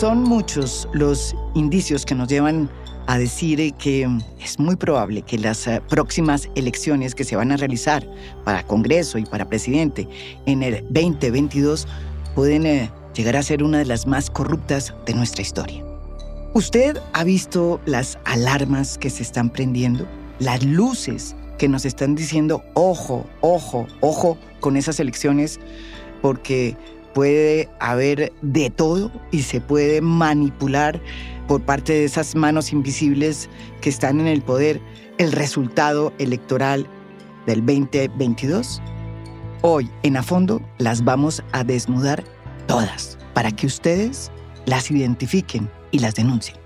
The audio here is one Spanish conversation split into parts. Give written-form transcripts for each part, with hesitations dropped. Son muchos los indicios que nos llevan a decir que es muy probable que las próximas elecciones que se van a realizar para Congreso y para presidente en el 2022 pueden llegar a ser una de las más corruptas de nuestra historia. ¿Usted ha visto las alarmas que se están prendiendo? Las luces que nos están diciendo, ojo, ojo, ojo con esas elecciones, porque puede haber de todo y se puede manipular por parte de esas manos invisibles que están en el poder el resultado electoral del 2022. Hoy, en A Fondo, las vamos a desnudar todas para que ustedes las identifiquen y las denuncien.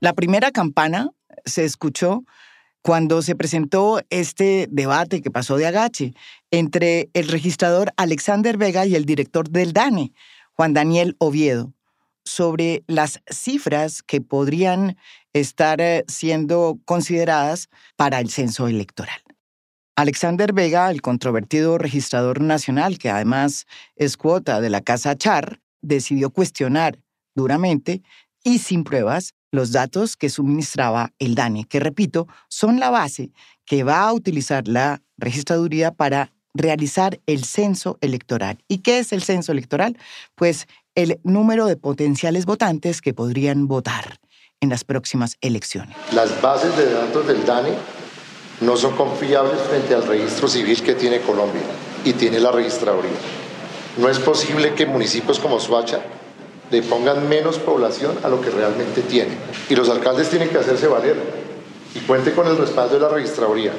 La primera campana se escuchó cuando se presentó este debate que pasó de agache entre el registrador Alexander Vega y el director del DANE, Juan Daniel Oviedo, sobre las cifras que podrían estar siendo consideradas para el censo electoral. Alexander Vega, el controvertido registrador nacional, que además es cuota de la Casa Char, decidió cuestionar duramente y sin pruebas los datos que suministraba el DANE, que, repito, son la base que va a utilizar la registraduría para realizar el censo electoral. ¿Y qué es el censo electoral? Pues el número de potenciales votantes que podrían votar en las próximas elecciones. Las bases de datos del DANE no son confiables frente al registro civil que tiene Colombia y tiene la registraduría. No es posible que municipios como Soacha le pongan menos población a lo que realmente tiene. Y los alcaldes tienen que hacerse valer y cuente con el respaldo de la registraduría.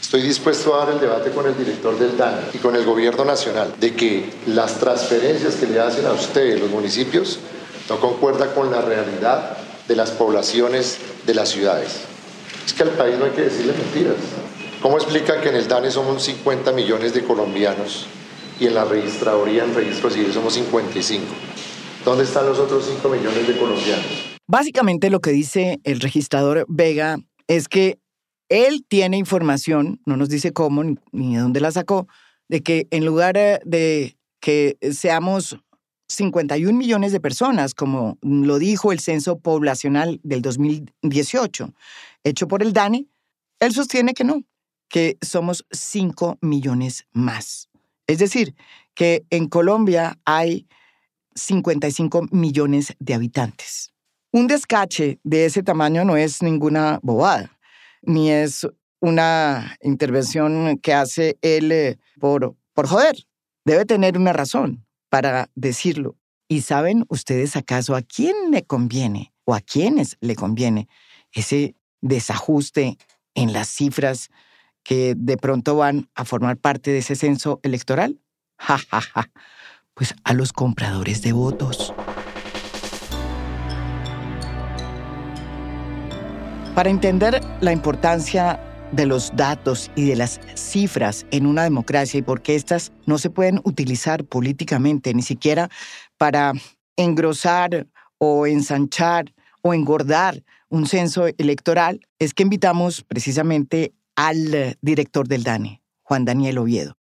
Estoy dispuesto a dar el debate con el director del DANE y con el gobierno nacional de que las transferencias que le hacen a ustedes los municipios no concuerdan con la realidad de las poblaciones de las ciudades. Es que al país no hay que decirle mentiras. ¿Cómo explica que en el DANE somos 50 millones de colombianos y en la registraduría, en registro civil, somos 55? ¿Dónde están los otros 5 millones de colombianos? Básicamente lo que dice el registrador Vega es que él tiene información, no nos dice cómo ni de dónde la sacó, de que en lugar de que seamos 51 millones de personas, como lo dijo el Censo Poblacional del 2018, hecho por el DANE, él sostiene que no, que somos 5 millones más. Es decir, que en Colombia hay 55 millones de habitantes. Un descache de ese tamaño no es ninguna bobada, ni es una intervención que hace él por joder. Debe tener una razón para decirlo. ¿Y saben ustedes acaso a quién le conviene o a quiénes le conviene ese desajuste en las cifras que de pronto van a formar parte de ese censo electoral? ¡Ja, ja, ja! Pues a los compradores de votos. Para entender la importancia de los datos y de las cifras en una democracia y por qué estas no se pueden utilizar políticamente, ni siquiera para engrosar o ensanchar o engordar un censo electoral, es que invitamos precisamente al director del DANE, Juan Daniel Oviedo.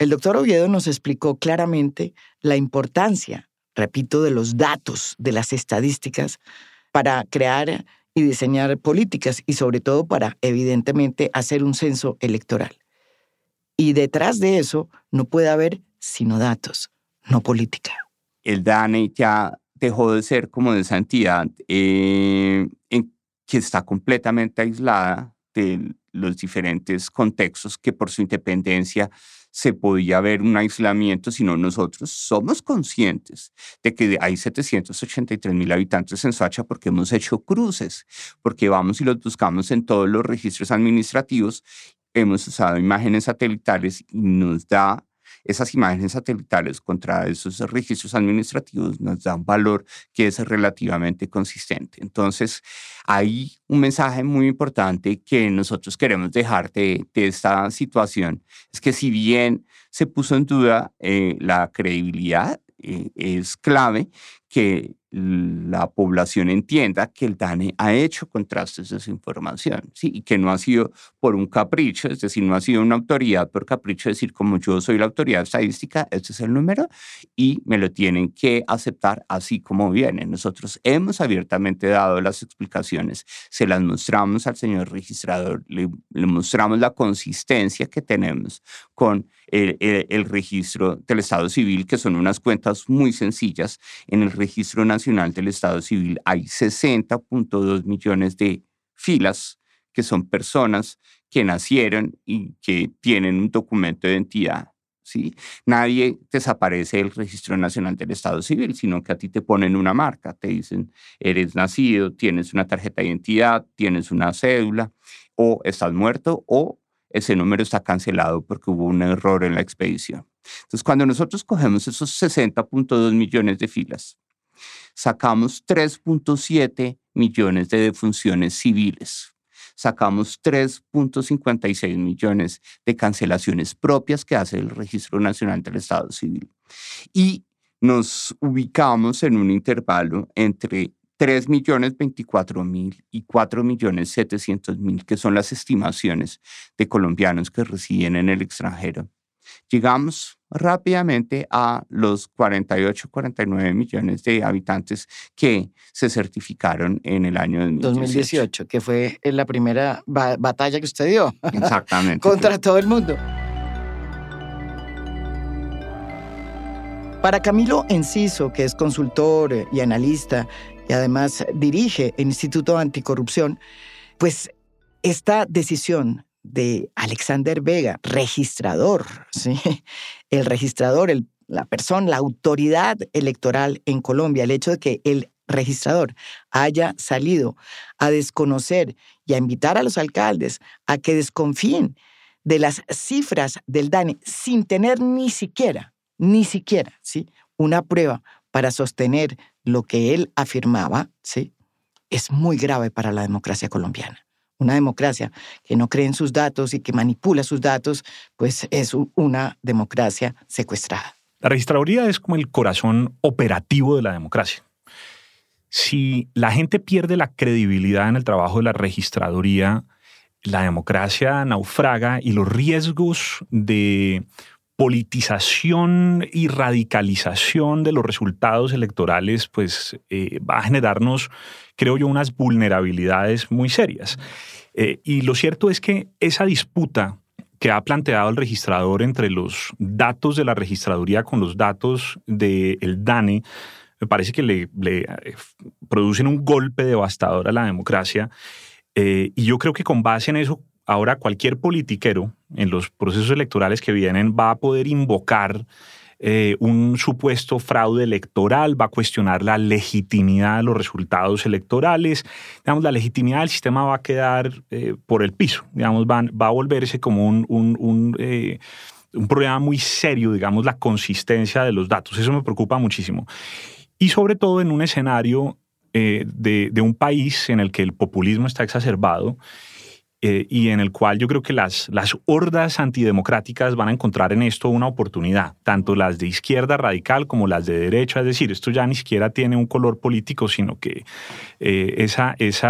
El doctor Oviedo nos explicó claramente la importancia, repito, de los datos, de las estadísticas, para crear y diseñar políticas y sobre todo para, evidentemente, hacer un censo electoral. Y detrás de eso no puede haber sino datos, no política. El DANE ya dejó de ser como de esa entidad que está completamente aislada de los diferentes contextos que por su independencia se podía ver un aislamiento, sino nosotros somos conscientes de que hay 783.000 habitantes en Soacha porque hemos hecho cruces, porque vamos y los buscamos en todos los registros administrativos, hemos usado imágenes satelitales y nos da, esas imágenes satelitales contra esos registros administrativos nos da un valor que es relativamente consistente. Entonces, hay un mensaje muy importante que nosotros queremos dejar de esta situación. Es que si bien se puso en duda la credibilidad, es clave que la población entienda que el DANE ha hecho contrastes de esa información, ¿sí? Y que no ha sido por un capricho, es decir, no ha sido una autoridad por capricho, es decir, como yo soy la autoridad estadística, este es el número y me lo tienen que aceptar así como viene. Nosotros hemos abiertamente dado las explicaciones, se las mostramos al señor registrador, le mostramos la consistencia que tenemos con el registro del Estado Civil, que son unas cuentas muy sencillas. En el Registro Nacional del Estado Civil hay 60.2 millones de filas, que son personas que nacieron y que tienen un documento de identidad, ¿sí? Nadie desaparece del Registro Nacional del Estado Civil, sino que a ti te ponen una marca, te dicen, eres nacido, tienes una tarjeta de identidad, tienes una cédula, o estás muerto, o ese número está cancelado porque hubo un error en la expedición. Entonces, cuando nosotros cogemos esos 60.2 millones de filas, sacamos 3.7 millones de defunciones civiles, sacamos 3.56 millones de cancelaciones propias que hace el Registro Nacional del Estado Civil. Y nos ubicamos en un intervalo entre 3.024.000 y 4.700.000, que son las estimaciones de colombianos que residen en el extranjero. Llegamos rápidamente a los 48, 49 millones de habitantes que se certificaron en el año 2018, que fue la primera batalla que usted dio. Exactamente. Contra todo el mundo. Para Camilo Enciso, que es consultor y analista, y además dirige el Instituto Anticorrupción, pues esta decisión de Alexander Vega, registrador, ¿sí? El registrador, la persona, la autoridad electoral en Colombia, el hecho de que el registrador haya salido a desconocer y a invitar a los alcaldes a que desconfíen de las cifras del DANE sin tener ni siquiera, ¿sí?, una prueba para sostener lo que él afirmaba, ¿sí?, es muy grave para la democracia colombiana. Una democracia que no cree en sus datos y que manipula sus datos, pues es una democracia secuestrada. La registraduría es como el corazón operativo de la democracia. Si la gente pierde la credibilidad en el trabajo de la registraduría, la democracia naufraga y los riesgos de politización y radicalización de los resultados electorales pues va a generarnos, creo yo, unas vulnerabilidades muy serias. Y lo cierto es que esa disputa que ha planteado el registrador entre los datos de la registraduría con los datos del DANE me parece que le producen un golpe devastador a la democracia. Y yo creo que con base en eso, ahora cualquier politiquero en los procesos electorales que vienen va a poder invocar un supuesto fraude electoral, va a cuestionar la legitimidad de los resultados electorales. Digamos, la legitimidad del sistema va a quedar por el piso. Digamos, va a volverse como un problema muy serio, digamos, la consistencia de los datos. Eso me preocupa muchísimo. Y sobre todo en un escenario de un país en el que el populismo está exacerbado, y en el cual yo creo que las hordas antidemocráticas van a encontrar en esto una oportunidad, tanto las de izquierda radical como las de derecha. Es decir, esto ya ni siquiera tiene un color político, sino que ese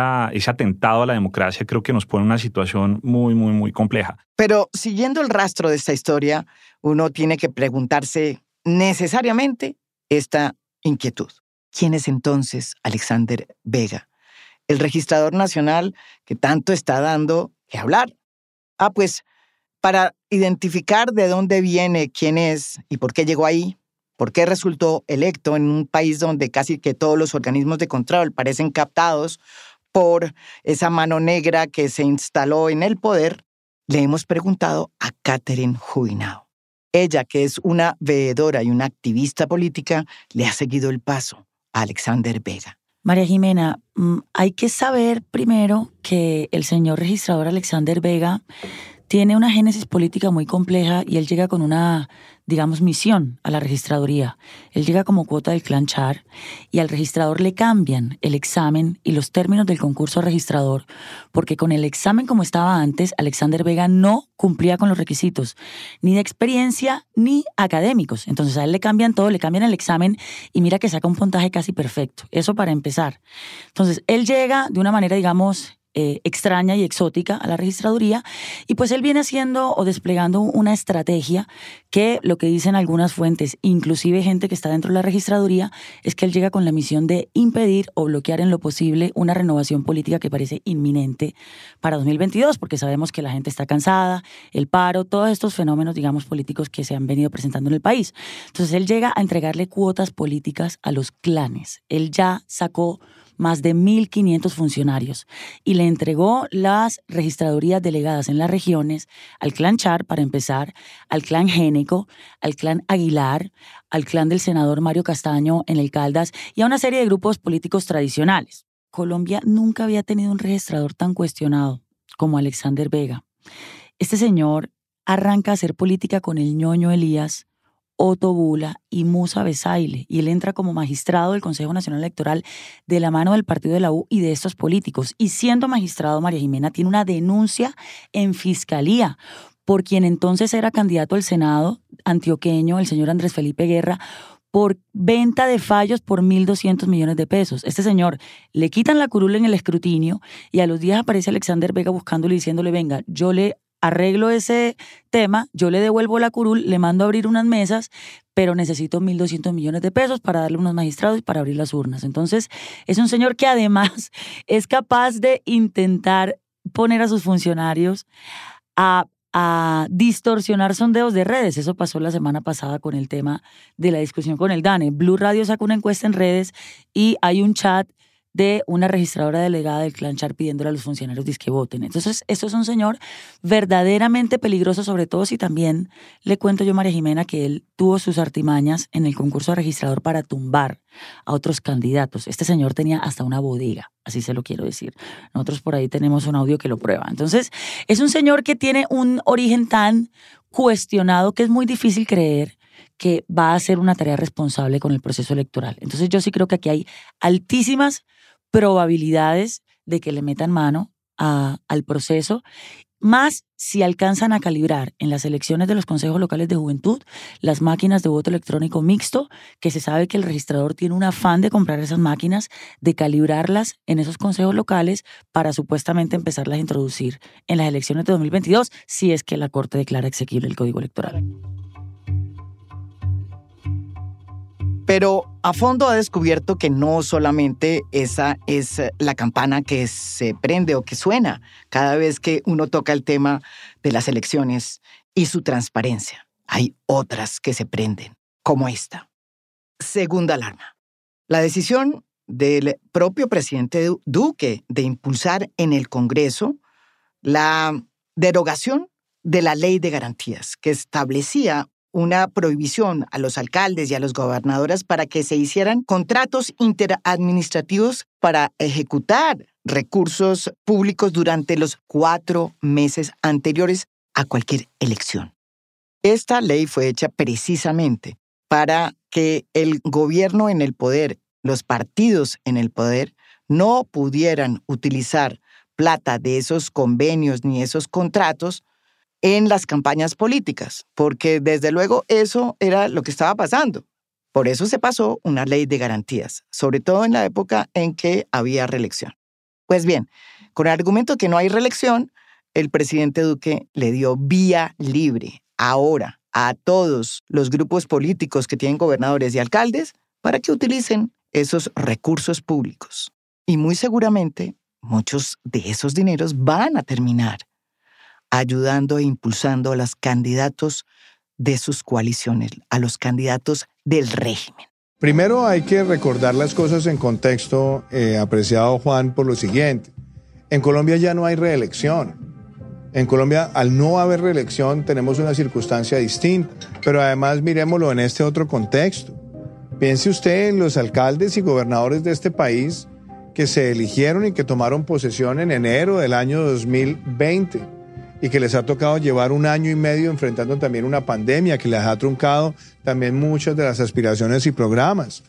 atentado a la democracia creo que nos pone en una situación muy, muy, muy compleja. Pero siguiendo el rastro de esta historia, uno tiene que preguntarse necesariamente esta inquietud. ¿Quién es entonces Alexander Vega? El registrador nacional que tanto está dando que hablar. Pues para identificar de dónde viene, quién es y por qué llegó ahí, por qué resultó electo en un país donde casi que todos los organismos de control parecen captados por esa mano negra que se instaló en el poder, le hemos preguntado a Catherine Jubinao. Ella, que es una veedora y una activista política, le ha seguido el paso a Alexander Vega. María Jimena, hay que saber primero que el señor registrador Alexander Vega tiene una génesis política muy compleja y él llega con una, digamos, misión a la registraduría. Él llega como cuota del clan Char y al registrador le cambian el examen y los términos del concurso registrador porque con el examen como estaba antes, Alexander Vega no cumplía con los requisitos, ni de experiencia ni académicos. Entonces a él le cambian todo, le cambian el examen y mira que saca un puntaje casi perfecto. Eso para empezar. Entonces él llega de una manera, digamos, extraña y exótica a la registraduría y pues él viene haciendo o desplegando una estrategia que lo que dicen algunas fuentes, inclusive gente que está dentro de la registraduría, es que él llega con la misión de impedir o bloquear en lo posible una renovación política que parece inminente para 2022 porque sabemos que la gente está cansada, el paro, todos estos fenómenos, digamos, políticos que se han venido presentando en el país. Entonces él llega a entregarle cuotas políticas a los clanes. Él ya sacó más de 1.500 funcionarios y le entregó las registradurías delegadas en las regiones al clan Char, para empezar, al clan Génico, al clan Aguilar, al clan del senador Mario Castaño en el Caldas y a una serie de grupos políticos tradicionales. Colombia nunca había tenido un registrador tan cuestionado como Alexander Vega. Este señor arranca a hacer política con el ñoño Elías, Otto Bula y Musa Besaile, y él entra como magistrado del Consejo Nacional Electoral de la mano del partido de la U y de estos políticos. Y siendo magistrado, María Jimena tiene una denuncia en fiscalía por quien entonces era candidato al Senado antioqueño, el señor Andrés Felipe Guerra, por venta de fallos por 1.200 millones de pesos. Este señor le quitan la curul en el escrutinio y a los días aparece Alexander Vega buscándole y diciéndole, venga, yo le arreglo ese tema, yo le devuelvo la curul, le mando a abrir unas mesas, pero necesito 1.200 millones de pesos para darle unos magistrados y para abrir las urnas. Entonces, es un señor que además es capaz de intentar poner a sus funcionarios a distorsionar sondeos de redes. Eso pasó la semana pasada con el tema de la discusión con el DANE. Blue Radio sacó una encuesta en redes y hay un chat de una registradora delegada del clan Char pidiéndole a los funcionarios que voten. Entonces, esto es un señor verdaderamente peligroso, sobre todo si también le cuento yo, María Jimena, que él tuvo sus artimañas en el concurso de registrador para tumbar a otros candidatos. Este señor tenía hasta una bodega, así se lo quiero decir. Nosotros por ahí tenemos un audio que lo prueba. Entonces, es un señor que tiene un origen tan cuestionado que es muy difícil creer que va a ser una tarea responsable con el proceso electoral. Entonces, yo sí creo que aquí hay altísimas probabilidades de que le metan mano al proceso, más si alcanzan a calibrar en las elecciones de los consejos locales de juventud las máquinas de voto electrónico mixto, que se sabe que el registrador tiene un afán de comprar esas máquinas, de calibrarlas en esos consejos locales para supuestamente empezarlas a introducir en las elecciones de 2022, si es que la Corte declara exequible el Código Electoral. Pero Afondo ha descubierto que no solamente esa es la campana que se prende o que suena cada vez que uno toca el tema de las elecciones y su transparencia. Hay otras que se prenden, como esta. Segunda alarma. La decisión del propio presidente Duque de impulsar en el Congreso la derogación de la Ley de Garantías, que establecía una prohibición a los alcaldes y a los gobernadores para que se hicieran contratos interadministrativos para ejecutar recursos públicos durante los 4 meses anteriores a cualquier elección. Esta ley fue hecha precisamente para que el gobierno en el poder, los partidos en el poder, no pudieran utilizar plata de esos convenios ni esos contratos en las campañas políticas, porque desde luego eso era lo que estaba pasando. Por eso se pasó una ley de garantías, sobre todo en la época en que había reelección. Pues bien, con el argumento que no hay reelección, el presidente Duque le dio vía libre ahora a todos los grupos políticos que tienen gobernadores y alcaldes para que utilicen esos recursos públicos. Y muy seguramente muchos de esos dineros van a terminar ayudando e impulsando a los candidatos de sus coaliciones, a los candidatos del régimen. Primero hay que recordar las cosas en contexto, apreciado Juan, por lo siguiente. En Colombia ya no hay reelección. En Colombia, al no haber reelección, tenemos una circunstancia distinta. Pero además, miremoslo en este otro contexto. Piense usted en los alcaldes y gobernadores de este país que se eligieron y que tomaron posesión en enero del año 2020. y que les ha tocado llevar 1 año y medio enfrentando también una pandemia que les ha truncado también muchas de las aspiraciones y programas.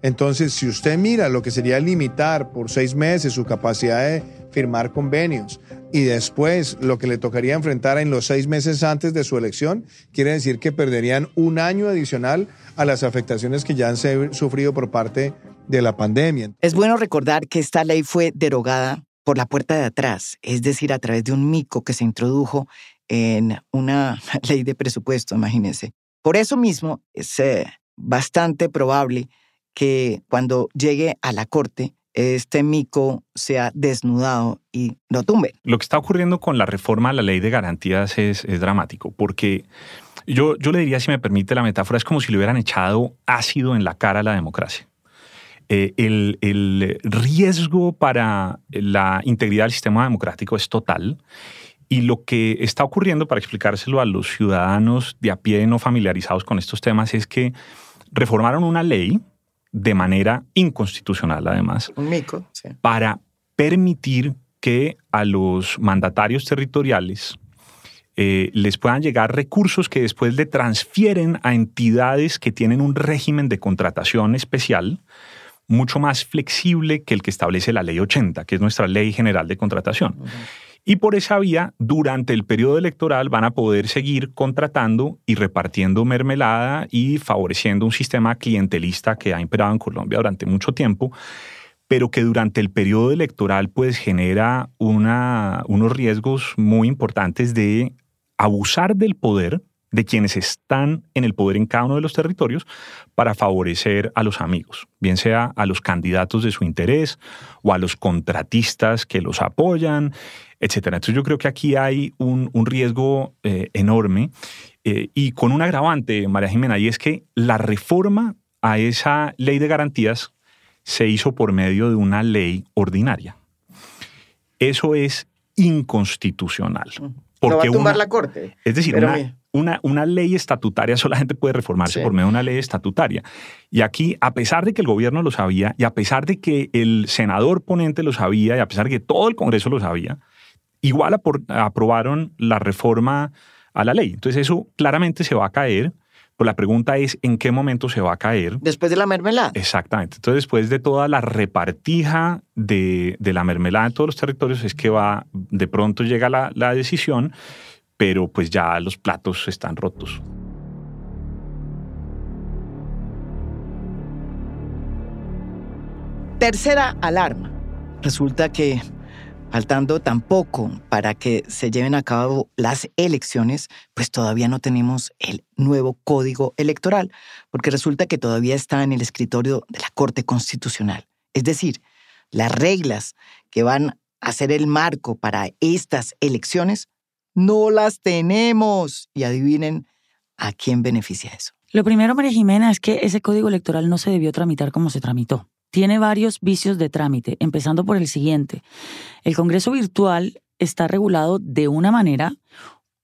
Entonces, si usted mira lo que sería limitar por 6 meses su capacidad de firmar convenios y después lo que le tocaría enfrentar en los 6 meses antes de su elección, quiere decir que perderían 1 año adicional a las afectaciones que ya han sufrido por parte de la pandemia. Es bueno recordar que esta ley fue derogada por la puerta de atrás, es decir, a través de un mico que se introdujo en una ley de presupuesto, imagínense. Por eso mismo es bastante probable que cuando llegue a la corte, este mico sea desnudado y lo tumbe. Lo que está ocurriendo con la reforma a la ley de garantías es dramático, porque yo le diría, si me permite la metáfora, es como si le hubieran echado ácido en la cara a la democracia. El riesgo para la integridad del sistema democrático es total. Y lo que está ocurriendo, para explicárselo a los ciudadanos de a pie no familiarizados con estos temas, es que reformaron una ley de manera inconstitucional, además, un mico, sí, para permitir que a los mandatarios territoriales les puedan llegar recursos que después le transfieren a entidades que tienen un régimen de contratación especial mucho más flexible que el que establece la Ley 80, que es nuestra Ley General de Contratación. Uh-huh. Y por esa vía, durante el periodo electoral, van a poder seguir contratando y repartiendo mermelada y favoreciendo un sistema clientelista que ha imperado en Colombia durante mucho tiempo, pero que durante el periodo electoral pues genera unos riesgos muy importantes de abusar del poder de quienes están en el poder en cada uno de los territorios para favorecer a los amigos, bien sea a los candidatos de su interés o a los contratistas que los apoyan, etcétera. Entonces yo creo que aquí hay un riesgo enorme y con un agravante, María Jimena, y es que la reforma a esa ley de garantías se hizo por medio de una ley ordinaria. Eso es inconstitucional. Porque lo va a tumbar la Corte. Es decir, una ley estatutaria solamente puede reformarse, sí, por medio de una ley estatutaria. Y aquí, a pesar de que el gobierno lo sabía, y a pesar de que el senador ponente lo sabía, y a pesar de que todo el Congreso lo sabía, igual aprobaron la reforma a la ley. Entonces eso claramente se va a caer, pero la pregunta es ¿en qué momento se va a caer? Después de la mermelada. Exactamente. Entonces después de toda la repartija de la mermelada en todos los territorios es que de pronto llega la decisión, pero pues ya los platos están rotos. Tercera alarma. Resulta que faltando tan poco para que se lleven a cabo las elecciones, pues todavía no tenemos el nuevo código electoral, porque resulta que todavía está en el escritorio de la Corte Constitucional. Es decir, las reglas que van a ser el marco para estas elecciones no las tenemos. Y adivinen a quién beneficia eso. Lo primero, María Jimena, es que ese código electoral no se debió tramitar como se tramitó. Tiene varios vicios de trámite, empezando por el siguiente. El Congreso virtual está regulado de una manera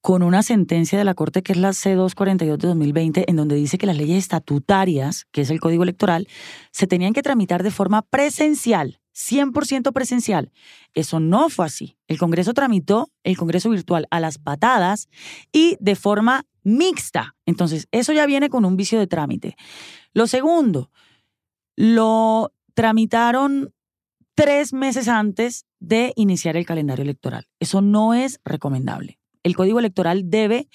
con una sentencia de la Corte que es la C-242 de 2020, en donde dice que las leyes estatutarias, que es el Código Electoral, se tenían que tramitar de forma presencial, 100% presencial. Eso no fue así. El Congreso tramitó el Congreso virtual a las patadas y de forma mixta. Entonces, eso ya viene con un vicio de trámite. Lo segundo, lo tramitaron 3 meses antes de iniciar el calendario electoral. Eso no es recomendable. El Código Electoral debe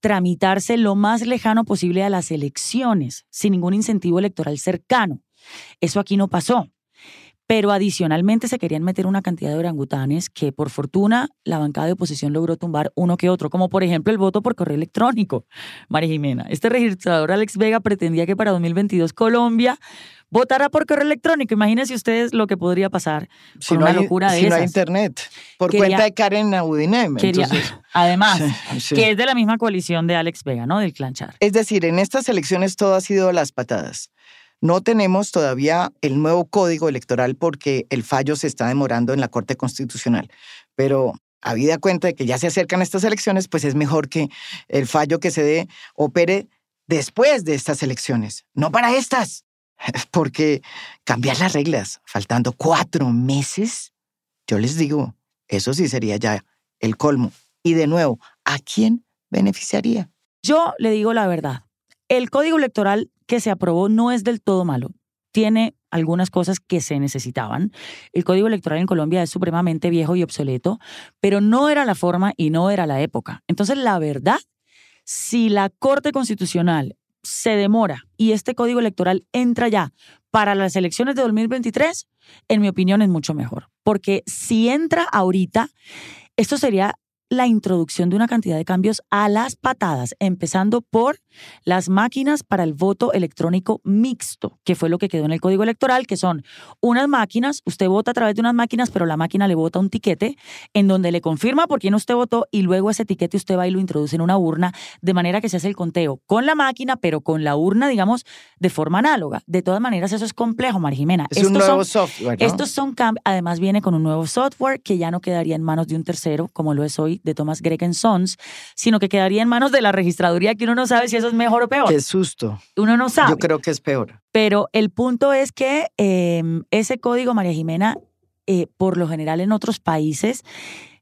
tramitarse lo más lejano posible a las elecciones, sin ningún incentivo electoral cercano. Eso aquí no pasó. Pero adicionalmente se querían meter una cantidad de orangutanes que, por fortuna, la bancada de oposición logró tumbar uno que otro, como por ejemplo el voto por correo electrónico. María Jimena, este registrador Alex Vega pretendía que para 2022 Colombia votara por correo electrónico. Imagínense ustedes lo que podría pasar si con no una locura de si esas. Si no hay internet, por cuenta de Karen Abudinem. Además, sí. Que es de la misma coalición de Alex Vega, ¿no? Del Clan Char. Es decir, en estas elecciones todo ha sido las patadas. No tenemos todavía el nuevo código electoral porque el fallo se está demorando en la Corte Constitucional. Pero habida cuenta de que ya se acercan estas elecciones, pues es mejor que el fallo que se dé opere después de estas elecciones, no para estas. Porque cambiar las reglas faltando 4 meses, yo les digo, eso sí sería ya el colmo. Y de nuevo, ¿a quién beneficiaría? Yo le digo la verdad. El código electoral que se aprobó no es del todo malo. Tiene algunas cosas que se necesitaban. El código electoral en Colombia es supremamente viejo y obsoleto, pero no era la forma y no era la época. Entonces, la verdad, si la Corte Constitucional se demora y este código electoral entra ya para las elecciones de 2023, en mi opinión es mucho mejor. Porque si entra ahorita, esto sería la introducción de una cantidad de cambios a las patadas, empezando por las máquinas para el voto electrónico mixto, que fue lo que quedó en el Código Electoral, que son unas máquinas, usted vota a través de unas máquinas, pero la máquina le vota un tiquete en donde le confirma por quién usted votó y luego ese tiquete usted va y lo introduce en una urna, de manera que se hace el conteo con la máquina, pero con la urna, digamos, de forma análoga. De todas maneras, eso es complejo, María Jimena. Es un nuevo software, ¿no? Estos son cambios, además viene con un nuevo software que ya no quedaría en manos de un tercero, como lo es hoy, de Thomas Gregg & Sons, sino que quedaría en manos de la registraduría, que uno no sabe si eso es mejor o peor. Qué susto. Uno no sabe. Yo creo que es peor. Pero el punto es que ese código, María Jimena, por lo general en otros países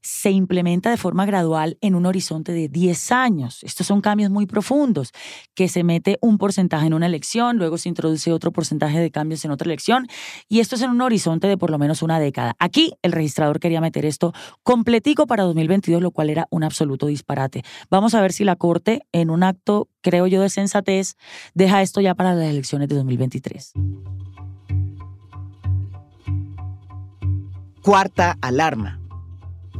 se implementa de forma gradual en un horizonte de 10 años. Estos son cambios muy profundos, que se mete un porcentaje en una elección, luego se introduce otro porcentaje de cambios en otra elección, y esto es en un horizonte de por lo menos una década. Aquí el registrador quería meter esto completico para 2022, lo cual era un absoluto disparate. Vamos a ver si la Corte, en un acto, creo yo, de sensatez, deja esto ya para las elecciones de 2023. Cuarta alarma.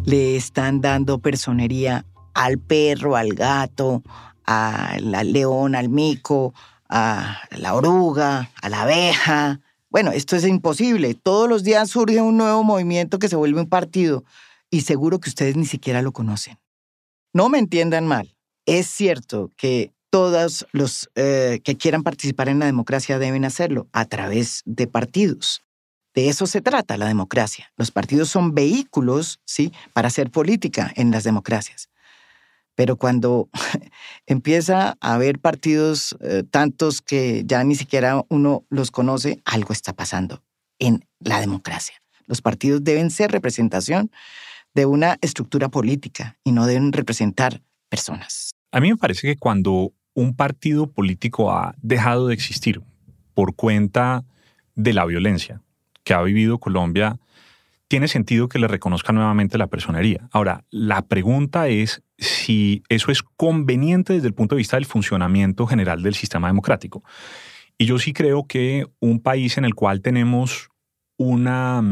Le están dando personería al perro, al gato, al león, al mico, a la oruga, a la abeja. Bueno, esto es imposible. Todos los días surge un nuevo movimiento que se vuelve un partido y seguro que ustedes ni siquiera lo conocen. No me entiendan mal. Es cierto que todos los que quieran participar en la democracia deben hacerlo a través de partidos. De eso se trata la democracia. Los partidos son vehículos, ¿sí?, para hacer política en las democracias. Pero cuando empieza a haber partidos tantos que ya ni siquiera uno los conoce, algo está pasando en la democracia. Los partidos deben ser representación de una estructura política y no deben representar personas. A mí me parece que cuando un partido político ha dejado de existir por cuenta de la violencia que ha vivido Colombia, tiene sentido que le reconozca nuevamente la personería. Ahora, la pregunta es si eso es conveniente desde el punto de vista del funcionamiento general del sistema democrático. Y yo sí creo que un país en el cual tenemos una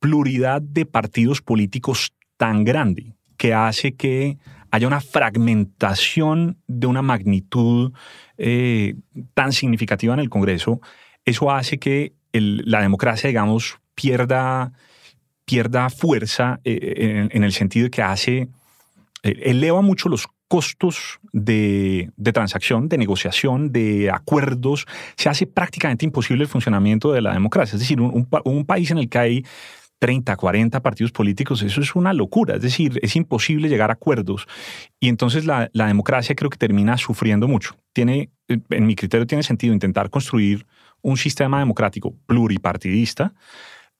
pluralidad de partidos políticos tan grande que hace que haya una fragmentación de una magnitud tan significativa en el Congreso, eso hace que la democracia, digamos, pierda fuerza en el sentido de que eleva mucho los costos de transacción, de negociación, de acuerdos. Se hace prácticamente imposible el funcionamiento de la democracia. Es decir, un país en el que hay 30, 40 partidos políticos, eso es una locura. Es decir, es imposible llegar a acuerdos. Y entonces la democracia creo que termina sufriendo mucho. En mi criterio tiene sentido intentar construir un sistema democrático pluripartidista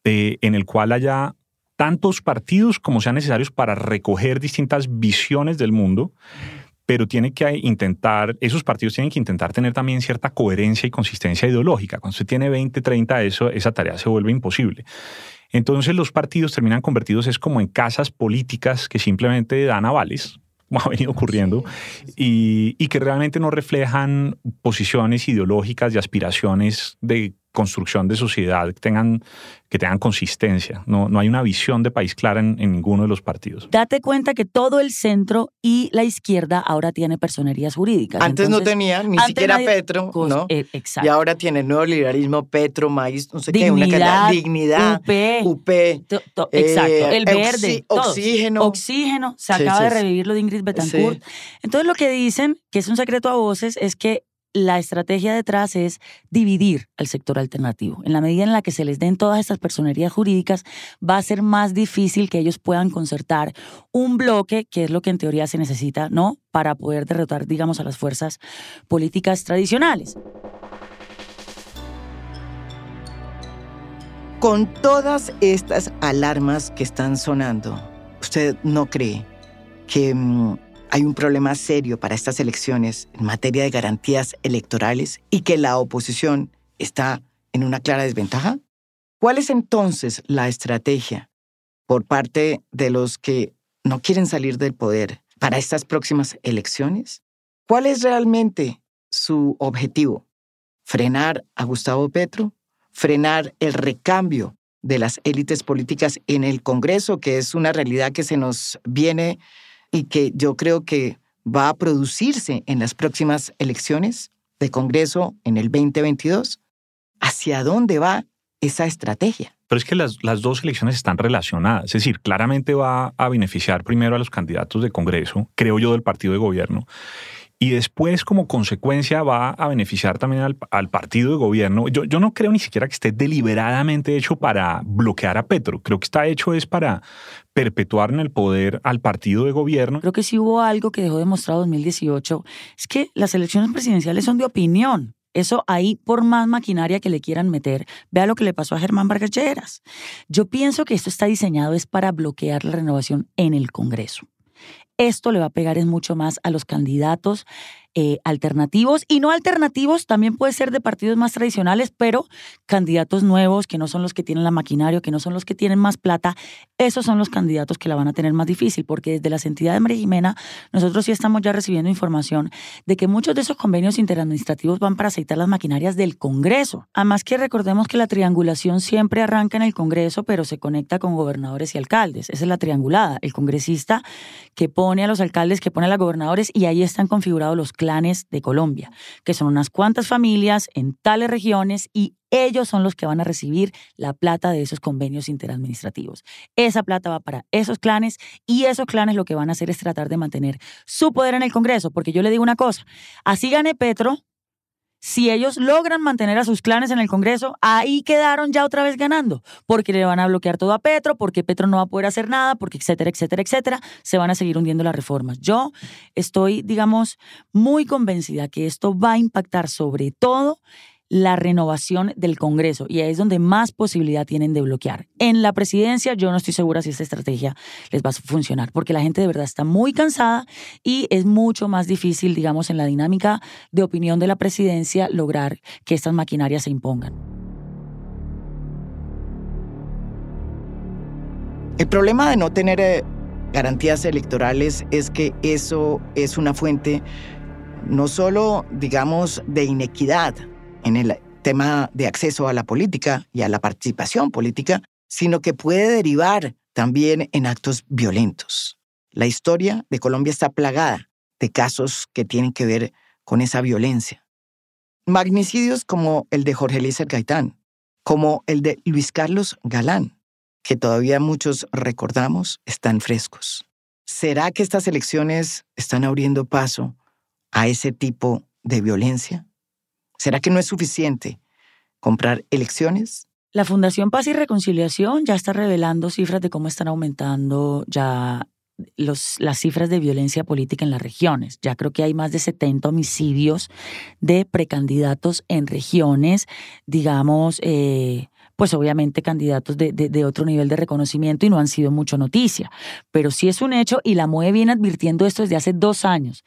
en el cual haya tantos partidos como sean necesarios para recoger distintas visiones del mundo, pero esos partidos tienen que intentar tener también cierta coherencia y consistencia ideológica. Cuando se tiene 20, 30, esa tarea se vuelve imposible. Entonces los partidos terminan convertidos como en casas políticas que simplemente dan avales, como ha venido ocurriendo, y que realmente no reflejan posiciones ideológicas y aspiraciones de construcción de sociedad que tengan consistencia. No hay una visión de país clara en ninguno de los partidos. Date cuenta que todo el centro y la izquierda ahora tiene personerías jurídicas. Antes entonces, no tenían, ni siquiera nadie, Petro, ¿no? Exacto. Y ahora tiene el nuevo liberalismo, Petro, Maíz, no sé qué, una cantidad, Dignidad, UP. Exacto, el verde. Oxígeno. Oxígeno, se acaba de revivir lo de Ingrid Betancourt. Sí. Entonces lo que dicen, que es un secreto a voces, es que la estrategia detrás es dividir al sector alternativo. En la medida en la que se les den todas estas personerías jurídicas, va a ser más difícil que ellos puedan concertar un bloque, que es lo que en teoría se necesita, ¿no?, para poder derrotar, digamos, a las fuerzas políticas tradicionales. Con todas estas alarmas que están sonando, ¿usted no cree que hay un problema serio para estas elecciones en materia de garantías electorales y que la oposición está en una clara desventaja? ¿Cuál es entonces la estrategia por parte de los que no quieren salir del poder para estas próximas elecciones? ¿Cuál es realmente su objetivo? ¿Frenar a Gustavo Petro? ¿Frenar el recambio de las élites políticas en el Congreso, que es una realidad que se nos viene y que yo creo que va a producirse en las próximas elecciones de Congreso en el 2022? ¿Hacia dónde va esa estrategia? Pero es que las dos elecciones están relacionadas. Es decir, claramente va a beneficiar primero a los candidatos de Congreso, creo yo, del partido de gobierno, y después, como consecuencia, va a beneficiar también al partido de gobierno. Yo no creo ni siquiera que esté deliberadamente hecho para bloquear a Petro. Creo que está hecho es para perpetuar en el poder al partido de gobierno. Creo que sí hubo algo que dejó demostrado en 2018. Es que las elecciones presidenciales son de opinión. Eso ahí, por más maquinaria que le quieran meter, vea lo que le pasó a Germán Vargas Lleras. Yo pienso que esto está diseñado es para bloquear la renovación en el Congreso. Esto le va a pegar es mucho más a los candidatos alternativos, y no alternativos, también puede ser de partidos más tradicionales, pero candidatos nuevos que no son los que tienen la maquinaria, que no son los que tienen más plata. Esos son los candidatos que la van a tener más difícil, porque desde las entidades de María Jimena nosotros sí estamos ya recibiendo información de que muchos de esos convenios interadministrativos van para aceitar las maquinarias del Congreso. Además, que recordemos que la triangulación siempre arranca en el Congreso, pero se conecta con gobernadores y alcaldes. Esa es la triangulada: el congresista que pone a los alcaldes, que pone a los gobernadores, y ahí están configurados los clanes de Colombia, que son unas cuantas familias en tales regiones, y ellos son los que van a recibir la plata de esos convenios interadministrativos. Esa plata va para esos clanes, y esos clanes lo que van a hacer es tratar de mantener su poder en el Congreso, porque yo le digo una cosa, así gane Petro, si ellos logran mantener a sus clanes en el Congreso, ahí quedaron ya otra vez ganando, porque le van a bloquear todo a Petro, porque Petro no va a poder hacer nada, porque etcétera, etcétera, etcétera. Se van a seguir hundiendo las reformas. Yo estoy, digamos, muy convencida que esto va a impactar sobre todo la renovación del Congreso, y ahí es donde más posibilidad tienen de bloquear. En la presidencia yo no estoy segura si esta estrategia les va a funcionar, porque la gente de verdad está muy cansada y es mucho más difícil, digamos, en la dinámica de opinión de la presidencia lograr que estas maquinarias se impongan. El problema de no tener garantías electorales es que eso es una fuente no solo, digamos, de inequidad en el tema de acceso a la política y a la participación política, sino que puede derivar también en actos violentos. La historia de Colombia está plagada de casos que tienen que ver con esa violencia. Magnicidios como el de Jorge Eliezer Gaitán, como el de Luis Carlos Galán, que todavía muchos recordamos, están frescos. ¿Será que estas elecciones están abriendo paso a ese tipo de violencia? ¿Será que no es suficiente comprar elecciones? La Fundación Paz y Reconciliación ya está revelando cifras de cómo están aumentando ya las cifras de violencia política en las regiones. Ya creo que hay más de 70 homicidios de precandidatos en regiones, digamos, pues obviamente candidatos de otro nivel de reconocimiento, y no han sido mucho noticia. Pero sí es un hecho, y la MOE viene advirtiendo esto desde hace 2 años,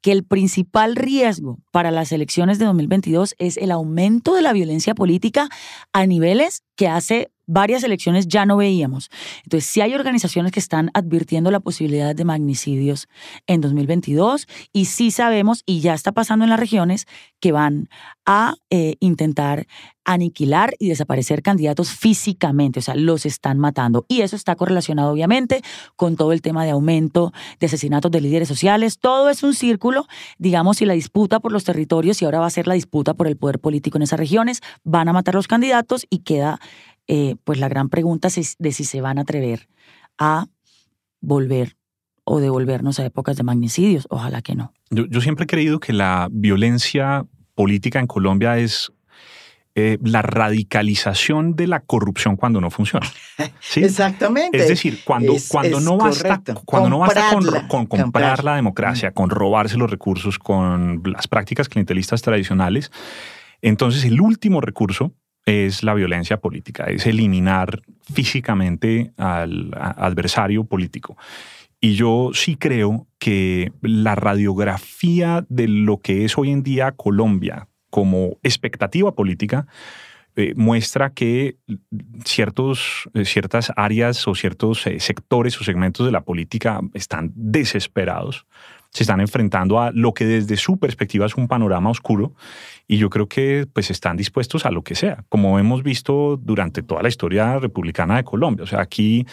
que el principal riesgo para las elecciones de 2022 es el aumento de la violencia política a niveles que hace varias elecciones ya no veíamos. Entonces, sí hay organizaciones que están advirtiendo la posibilidad de magnicidios en 2022, y sí sabemos, y ya está pasando en las regiones, que van a intentar aniquilar y desaparecer candidatos físicamente, o sea, los están matando. Y eso está correlacionado, obviamente, con todo el tema de aumento de asesinatos de líderes sociales. Todo es un círculo, digamos, y la disputa por los territorios, y ahora va a ser la disputa por el poder político en esas regiones. Van a matar a los candidatos y queda pues la gran pregunta de si se van a atrever a volver o devolvernos a épocas de magnicidios. Ojalá que no. Yo siempre he creído que la violencia política en Colombia es la radicalización de la corrupción cuando no funciona. ¿Sí? Exactamente. Es decir, cuando no basta con comprar la democracia, con robarse los recursos, con las prácticas clientelistas tradicionales, entonces el último recurso es la violencia política, es eliminar físicamente al adversario político. Y yo sí creo que la radiografía de lo que es hoy en día Colombia como expectativa política muestra que ciertas áreas o ciertos sectores o segmentos de la política están desesperados. Se están enfrentando a lo que desde su perspectiva es un panorama oscuro y yo creo que pues están dispuestos a lo que sea, como hemos visto durante toda la historia republicana de Colombia. O sea, aquí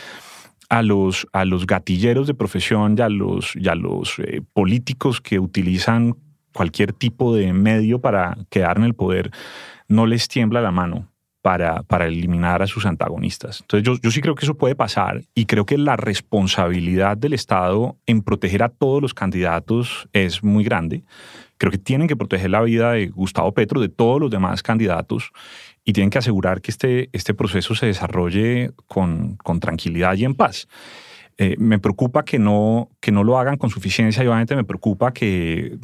a los gatilleros de profesión y a los políticos que utilizan cualquier tipo de medio para quedar en el poder, no les tiembla la mano para eliminar a sus antagonistas. Entonces yo sí creo que eso puede pasar y creo que la responsabilidad del Estado en proteger a todos los candidatos es muy grande. Creo que tienen que proteger la vida de Gustavo Petro, de todos los demás candidatos, y tienen que asegurar que este proceso se desarrolle con tranquilidad y en paz. Me preocupa que no lo hagan con suficiencia y obviamente me preocupa que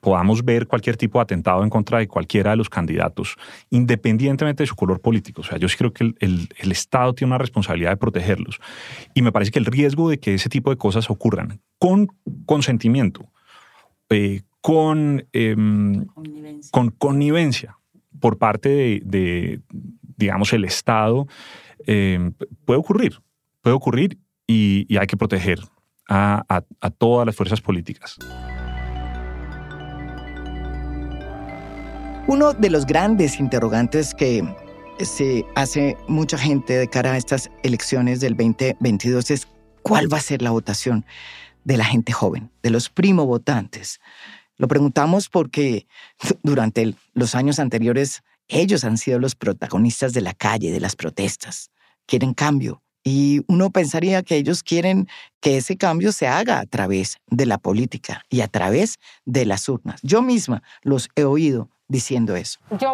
podamos ver cualquier tipo de atentado en contra de cualquiera de los candidatos, independientemente de su color político. O sea, yo sí creo que el Estado tiene una responsabilidad de protegerlos. Y me parece que el riesgo de que ese tipo de cosas ocurran con consentimiento, con connivencia por parte de digamos, el Estado, puede ocurrir. Y hay que proteger a todas las fuerzas políticas. Uno de los grandes interrogantes que se hace mucha gente de cara a estas elecciones del 2022 es ¿cuál va a ser la votación de la gente joven, de los primovotantes? Lo preguntamos porque durante los años anteriores ellos han sido los protagonistas de la calle, de las protestas. Quieren cambio. Y uno pensaría que ellos quieren que ese cambio se haga a través de la política y a través de las urnas. Yo misma los he oído diciendo eso. Yo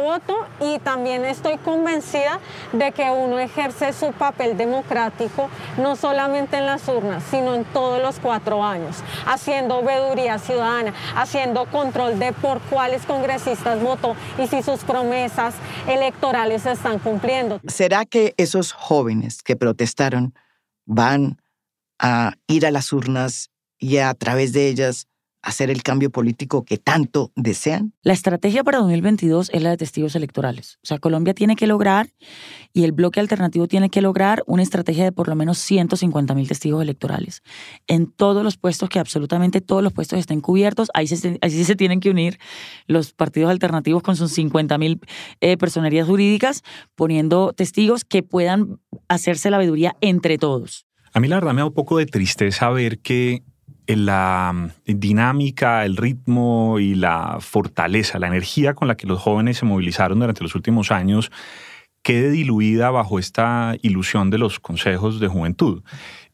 voto y también estoy convencida de que uno ejerce su papel democrático no solamente en las urnas, sino en todos los 4 años, haciendo veeduría ciudadana, haciendo control de por cuáles congresistas votó y si sus promesas electorales se están cumpliendo. ¿Será que esos jóvenes que protestaron van a ir a las urnas y a través de ellas hacer el cambio político que tanto desean? La estrategia para 2022 es la de testigos electorales. O sea, Colombia tiene que lograr, y el bloque alternativo tiene que lograr, una estrategia de por lo menos 150.000 testigos electorales. En todos los puestos, que absolutamente todos los puestos estén cubiertos, ahí se tienen que unir los partidos alternativos con sus 50.000 personerías jurídicas, poniendo testigos que puedan hacerse la veeduría entre todos. A mí la verdad me da un poco de tristeza ver que la dinámica, el ritmo y la fortaleza, la energía con la que los jóvenes se movilizaron durante los últimos años quede diluida bajo esta ilusión de los consejos de juventud.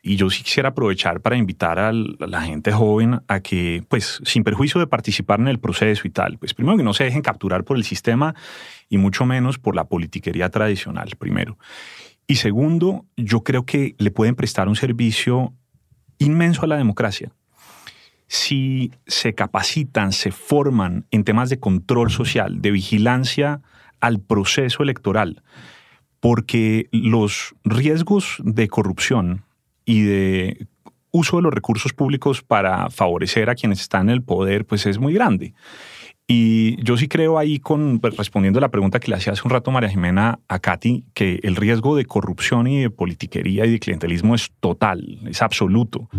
Y yo sí quisiera aprovechar para invitar a la gente joven a que, pues, sin perjuicio de participar en el proceso y tal, pues primero que no se dejen capturar por el sistema y mucho menos por la politiquería tradicional, primero. Y segundo, yo creo que le pueden prestar un servicio inmenso a la democracia si se capacitan, se forman en temas de control social, de vigilancia al proceso electoral, porque los riesgos de corrupción y de uso de los recursos públicos para favorecer a quienes están en el poder, pues es muy grande. Y yo sí creo ahí, respondiendo a la pregunta que le hacía hace un rato María Jimena a Katy, que el riesgo de corrupción y de politiquería y de clientelismo es total, es absoluto.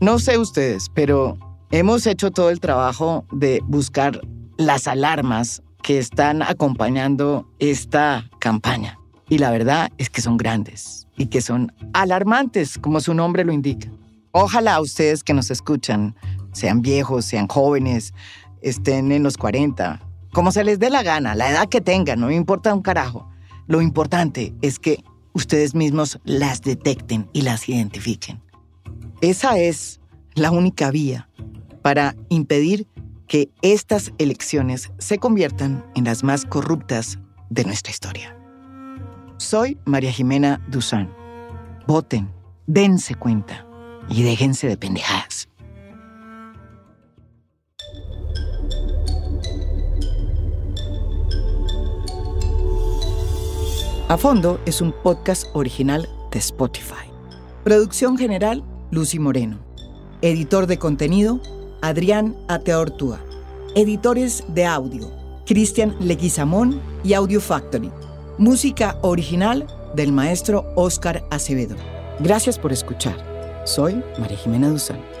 No sé ustedes, pero hemos hecho todo el trabajo de buscar las alarmas que están acompañando esta campaña. Y la verdad es que son grandes y que son alarmantes, como su nombre lo indica. Ojalá ustedes que nos escuchan, sean viejos, sean jóvenes, estén en los 40, como se les dé la gana, la edad que tengan, no me importa un carajo. Lo importante es que ustedes mismos las detecten y las identifiquen. Esa es la única vía para impedir que estas elecciones se conviertan en las más corruptas de nuestra historia. Soy María Jimena Duzán. Voten, dense cuenta. Y déjense de pendejadas. A Fondo es un podcast original de Spotify. Producción general, Lucy Moreno. Editor de contenido, Adrián Ateortúa. Editores de audio, Cristian Leguizamón y Audio Factory. Música original del maestro Óscar Acevedo. Gracias por escuchar. Soy María Jimena Duzán.